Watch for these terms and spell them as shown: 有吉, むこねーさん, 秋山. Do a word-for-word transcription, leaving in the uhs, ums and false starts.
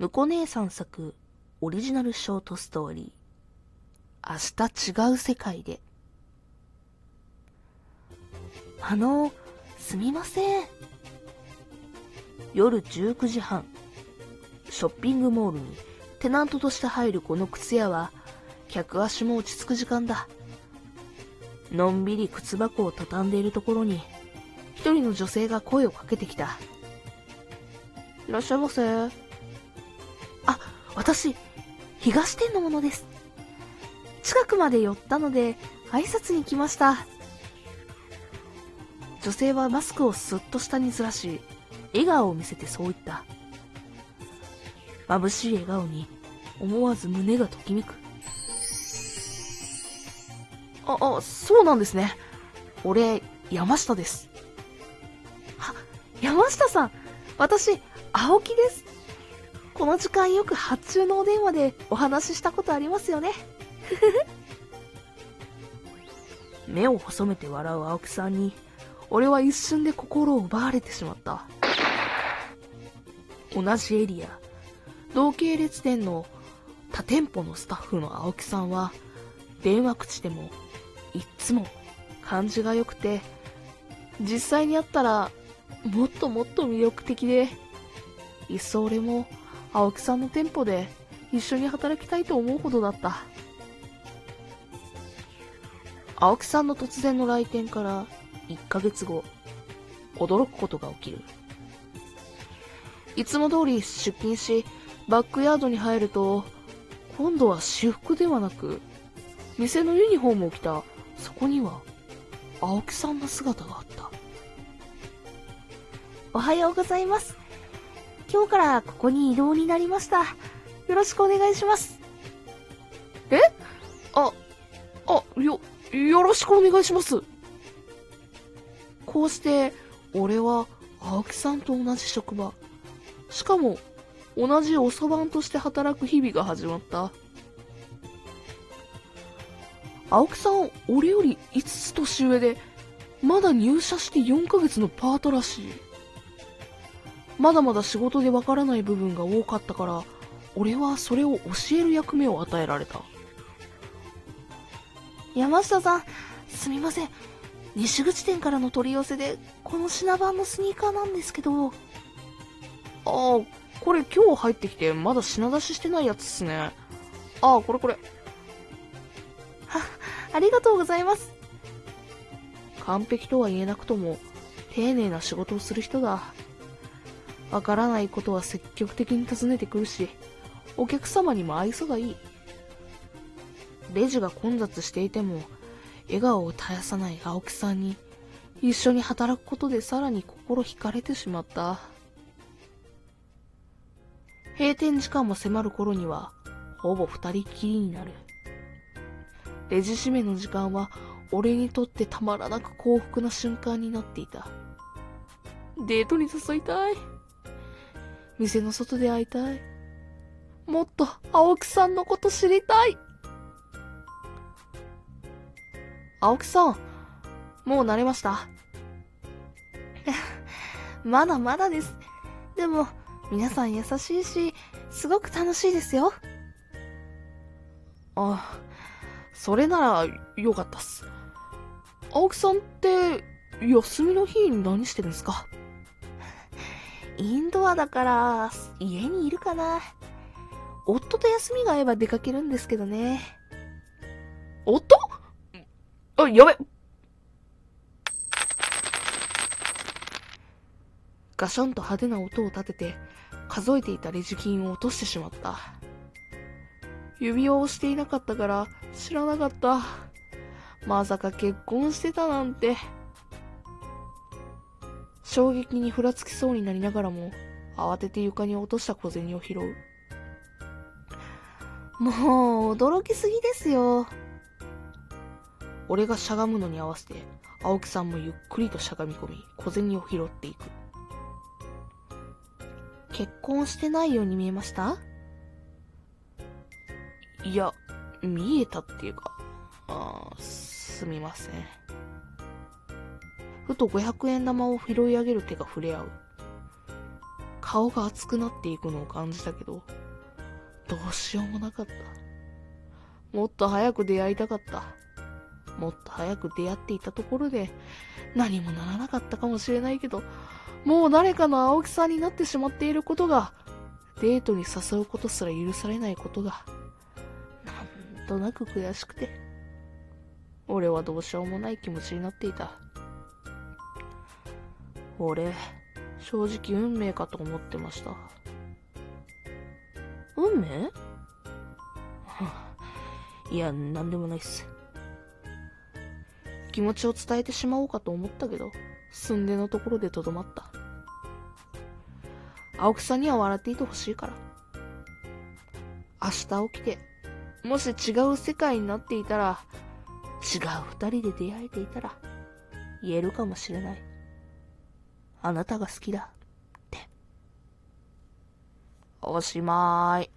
むこ姉さん作オリジナルショートストーリー、明日違う世界で。あの、すみません。夜じゅうくじはん、ショッピングモールにテナントとして入るこの靴屋は、客足も落ち着く時間だ。のんびり靴箱を畳んでいるところに、一人の女性が声をかけてきた。いらっしゃいませ。あ、私、東店の者です。近くまで寄ったので、挨拶に来ました。女性はマスクをすっと下にずらし、笑顔を見せてそう言った。眩しい笑顔に、思わず胸がときめく。あ、あ、そうなんですね。俺、山下です。あ、山下さん。私、青木です。この時間よく発注のお電話でお話ししたことありますよね。目を細めて笑う青木さんに、俺は一瞬で心を奪われてしまった。同じエリア、同系列店の他店舗のスタッフの青木さんは、電話口でもいっつも感じが良くて、実際に会ったらもっともっと魅力的で、いっそ俺も青木さんの店舗で一緒に働きたいと思うほどだった。青木さんの突然の来店からいっかげつご、驚くことが起きる。いつも通り出勤し、バックヤードに入ると、今度は私服ではなく店のユニフォームを着た、そこには青木さんの姿があった。おはようございます。今日からここに移動になりました。よろしくお願いします。え？あ、あ、よ、よろしくお願いします。こうして、俺は青木さんと同じ職場、しかも同じおそばんとして働く日々が始まった。青木さん、俺よりいつつ年上で、まだ入社してよんかげつのパートらしい。まだまだ仕事でわからない部分が多かったから、俺はそれを教える役目を与えられた。山下さん、すみません。西口店からの取り寄せで、この品番のスニーカーなんですけど。ああ、これ今日入ってきて、まだ品出ししてないやつっすね。ああ、これこれ。あ、ありがとうございます。完璧とは言えなくとも、丁寧な仕事をする人だ。わからないことは積極的に尋ねてくるし、お客様にも愛想がいい。レジが混雑していても、笑顔を絶やさない青木さんに、一緒に働くことでさらに心惹かれてしまった。閉店時間も迫る頃には、ほぼ二人きりになる。レジ閉めの時間は、俺にとってたまらなく幸福な瞬間になっていた。デートに誘いたい。店の外で会いたい。もっと青木さんのこと知りたい。青木さん、もう慣れました。まだまだです。でも、皆さん優しいし、すごく楽しいですよ。あ、それならよかったっす。青木さんって、休みの日に何してるんですか？インドアだから、家にいるかな。夫と休みが合えば出かけるんですけどね。夫？あ、やべ！ガシャンと派手な音を立てて、数えていたレジ金を落としてしまった。指輪をしていなかったから知らなかった。まさか結婚してたなんて。衝撃にふらつきそうになりながらも、慌てて床に落とした小銭を拾う。もう、驚きすぎですよ。俺がしゃがむのに合わせて、青木さんもゆっくりとしゃがみ込み、小銭を拾っていく。結婚してないように見えました？いや、見えたっていうか、あー、すみません。ふとごひゃくえん玉を拾い上げる手が触れ合う。顔が熱くなっていくのを感じたけど、どうしようもなかった。もっと早く出会いたかった。もっと早く出会っていたところで何もならなかったかもしれないけど、もう誰かの青木さんになってしまっていることが、デートに誘うことすら許されないことが、なんとなく悔しくて、俺はどうしようもない気持ちになっていた。俺、正直運命かと思ってました。運命？いや、なんでもないっす。気持ちを伝えてしまおうかと思ったけど、すんでのところでとどまった。青木さんには笑っていてほしいから。明日起きて、もし違う世界になっていたら、違う二人で出会えていたら、言えるかもしれない。あなたが好きだって。おしまい。